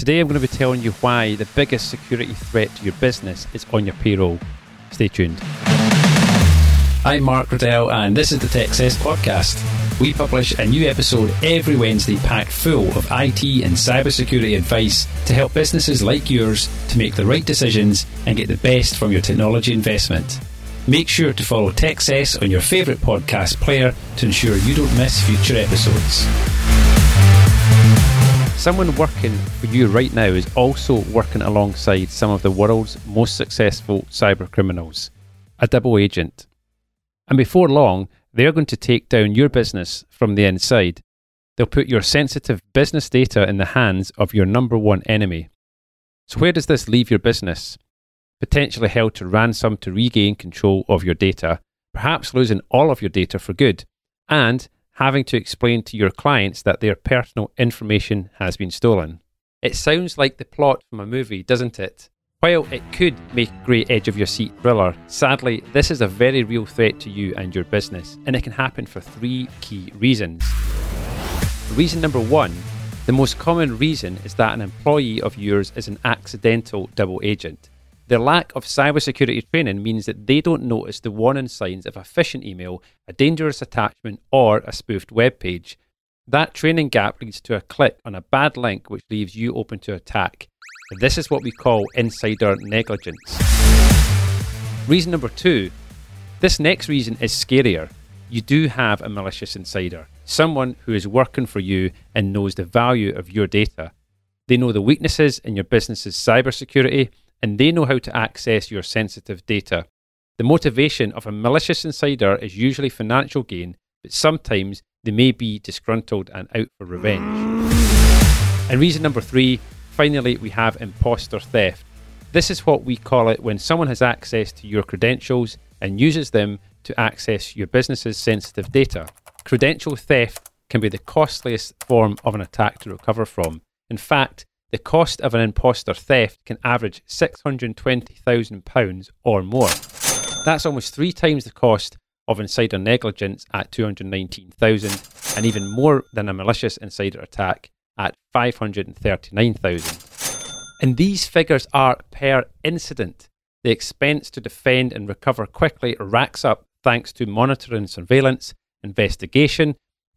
Today I'm going to be telling you why the biggest security threat to your business is on your payroll. Stay tuned. I'm Mark Riddell and this is the Techcess Podcast. We publish a new episode every Wednesday packed full of IT and cybersecurity advice to help businesses like yours to make the right decisions and get the best from your technology investment. Make sure to follow Techcess on your favourite podcast player to ensure you don't miss future episodes. Someone working for you right now is also working alongside some of the world's most successful cyber criminals, a double agent. And before long, they're going to take down your business from the inside. They'll put your sensitive business data in the hands of your number one enemy. So where does this leave your business? Potentially held to ransom to regain control of your data, perhaps losing all of your data for good, and having to explain to your clients that their personal information has been stolen. It sounds like the plot from a movie, doesn't it? While it could make great edge of your seat thriller, sadly, this is a very real threat to you and your business, and it can happen for three key reasons. Reason number one, the most common reason is that an employee of yours is an accidental double agent. Their lack of cybersecurity training means that they don't notice the warning signs of a phishing email, a dangerous attachment, or a spoofed web page. That training gap leads to a click on a bad link which leaves you open to attack. This is what we call insider negligence. Reason number two. This next reason is scarier. You do have a malicious insider, someone who is working for you and knows the value of your data. They know the weaknesses in your business's cybersecurity, and they know how to access your sensitive data. The motivation of a malicious insider is usually financial gain, but sometimes they may be disgruntled and out for revenge. And reason number three, finally, we have imposter theft. This is what we call it when someone has access to your credentials and uses them to access your business's sensitive data. Credential theft can be the costliest form of an attack to recover from. In fact, the cost of an imposter theft can average £620,000 or more. That's almost 3 times the cost of insider negligence at £219,000 and even more than a malicious insider attack at £539,000. And these figures are per incident. The expense to defend and recover quickly racks up thanks to monitoring, surveillance, investigation,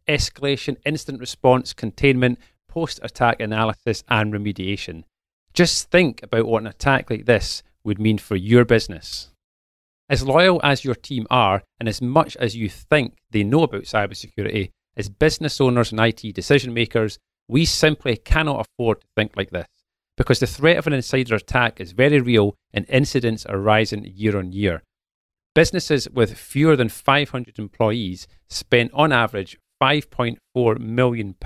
escalation, instant response, containment, post-attack analysis and remediation. Just think about what an attack like this would mean for your business. As loyal as your team are, and as much as you think they know about cybersecurity, as business owners and IT decision makers, we simply cannot afford to think like this, because the threat of an insider attack is very real and incidents are rising year on year. Businesses with fewer than 500 employees spent on average £5.4 million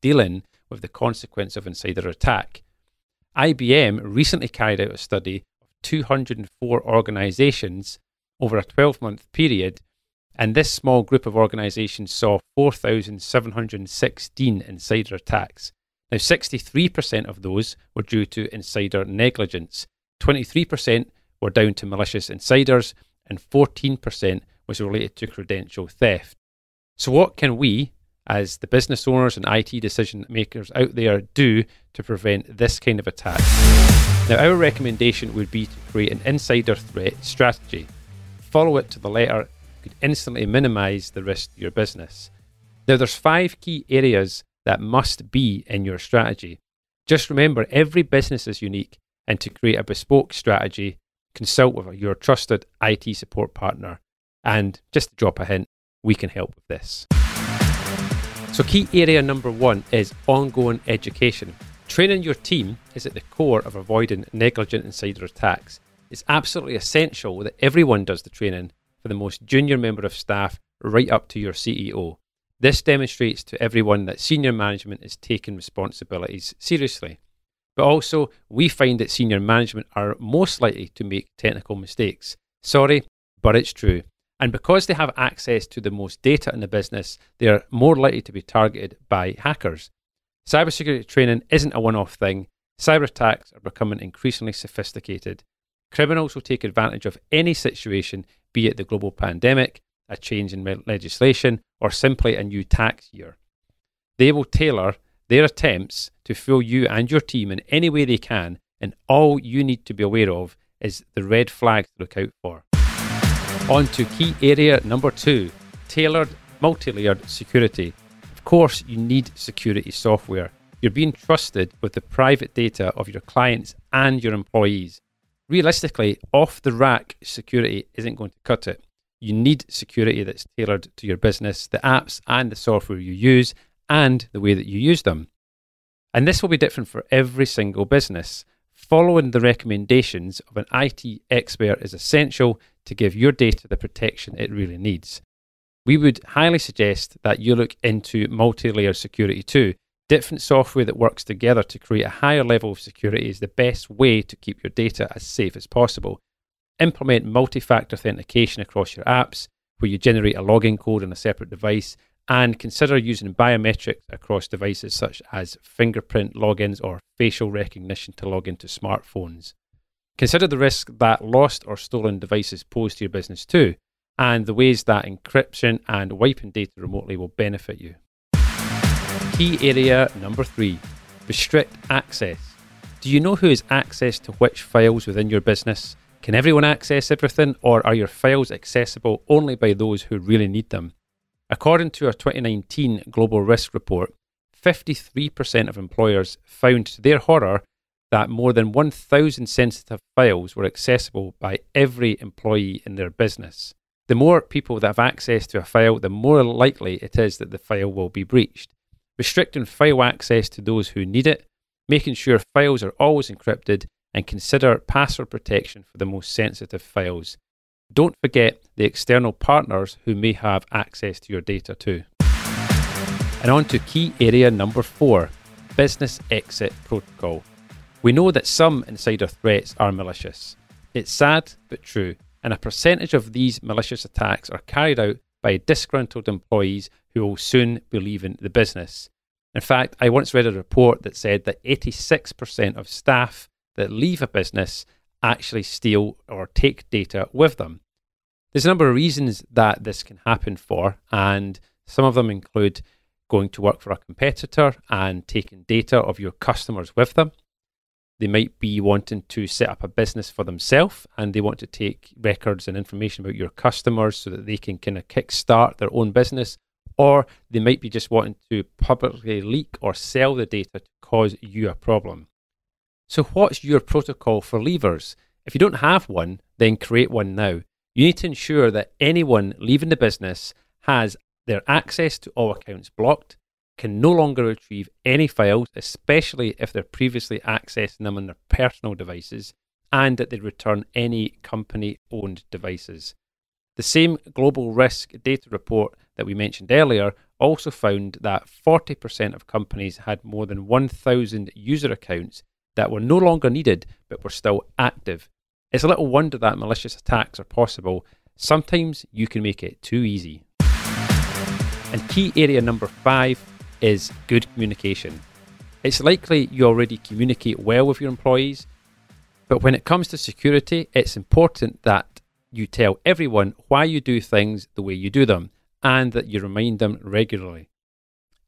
dealing with the consequence of insider attack. IBM recently carried out a study of 204 organisations over a 12-month period, and this small group of organisations saw 4,716 insider attacks. Now, 63% of those were due to insider negligence, 23% were down to malicious insiders, and 14% was related to credential theft. So what can we, as the business owners and IT decision makers out there, do to prevent this kind of attack? Now, our recommendation would be to create an insider threat strategy. Follow it to the letter could instantly minimize the risk to your business. Now, there's 5 key areas that must be in your strategy. Just remember, every business is unique, and to create a bespoke strategy, consult with your trusted IT support partner. And just to drop a hint, we can help with this. So key area number one is ongoing education. Training your team is at the core of avoiding negligent insider attacks. It's absolutely essential that everyone does the training, for the most junior member of staff right up to your CEO. This demonstrates to everyone that senior management is taking responsibilities seriously. But also, we find that senior management are most likely to make technical mistakes. Sorry, but it's true. And because they have access to the most data in the business, they are more likely to be targeted by hackers. Cybersecurity training isn't a one-off thing. Cyber attacks are becoming increasingly sophisticated. Criminals will take advantage of any situation, be it the global pandemic, a change in legislation, or simply a new tax year. They will tailor their attempts to fool you and your team in any way they can, and all you need to be aware of is the red flags to look out for. On to key area number 2, tailored multi-layered security. Of course, you need security software. You're being trusted with the private data of your clients and your employees. Realistically, off-the-rack security isn't going to cut it. You need security that's tailored to your business, the apps and the software you use, and the way that you use them. And this will be different for every single business. Following the recommendations of an IT expert is essential to give your data the protection it really needs. We would highly suggest that you look into multi-layer security too. Different software that works together to create a higher level of security is the best way to keep your data as safe as possible. Implement multi-factor authentication across your apps, where you generate a login code on a separate device, and consider using biometrics across devices such as fingerprint logins or facial recognition to log into smartphones. Consider the risk that lost or stolen devices pose to your business too, and the ways that encryption and wiping data remotely will benefit you. Key area number 3, restrict access. Do you know who has access to which files within your business? Can everyone access everything, or are your files accessible only by those who really need them? According to a 2019 Global Risk report, 53% of employers found to their horror that more than 1,000 sensitive files were accessible by every employee in their business. The more people that have access to a file, the more likely it is that the file will be breached. Restricting file access to those who need it, making sure files are always encrypted, and consider password protection for the most sensitive files. Don't forget the external partners who may have access to your data too. And on to key area number 4, business exit protocol. We know that some insider threats are malicious. It's sad but true, and a percentage of these malicious attacks are carried out by disgruntled employees who will soon be leaving the business. In fact, I once read a report that said that 86% of staff that leave a business actually steal or take data with them. There's a number of reasons that this can happen for, and some of them include going to work for a competitor and taking data of your customers with them. They might be wanting to set up a business for themselves, and they want to take records and information about your customers so that they can kind of kickstart their own business, or they might be just wanting to publicly leak or sell the data to cause you a problem. So what's your protocol for leavers? If you don't have one, then create one now. You need to ensure that anyone leaving the business has their access to all accounts blocked, can no longer retrieve any files, especially if they're previously accessing them on their personal devices, and that they return any company-owned devices. The same Global Risk data report that we mentioned earlier also found that 40% of companies had more than 1,000 user accounts that were no longer needed but were still active. It's a little wonder that malicious attacks are possible. Sometimes you can make it too easy. And key area number 5 is good communication. It's likely you already communicate well with your employees, but when it comes to security, it's important that you tell everyone why you do things the way you do them, and that you remind them regularly.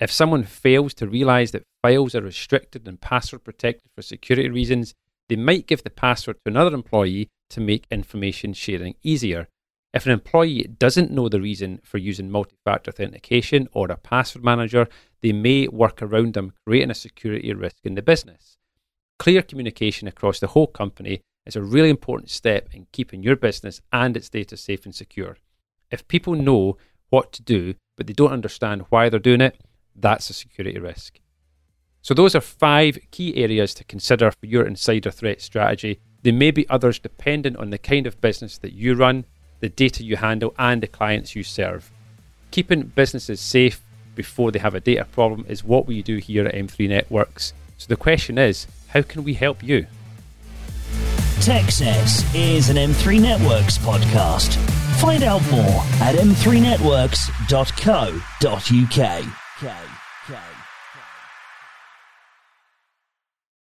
If someone fails to realise that files are restricted and password protected for security reasons, they might give the password to another employee to make information sharing easier. If an employee doesn't know the reason for using multi-factor authentication or a password manager, they may work around them, creating a security risk in the business. Clear communication across the whole company is a really important step in keeping your business and its data safe and secure. If people know what to do, but they don't understand why they're doing it, that's a security risk. So those are 5 key areas to consider for your insider threat strategy. There may be others dependent on the kind of business that you run, the data you handle, and the clients you serve. Keeping businesses safe before they have a data problem is what we do here at M3 Networks. So the question is, how can we help you? Techcess is an M3 Networks podcast. Find out more at m3networks.co.uk.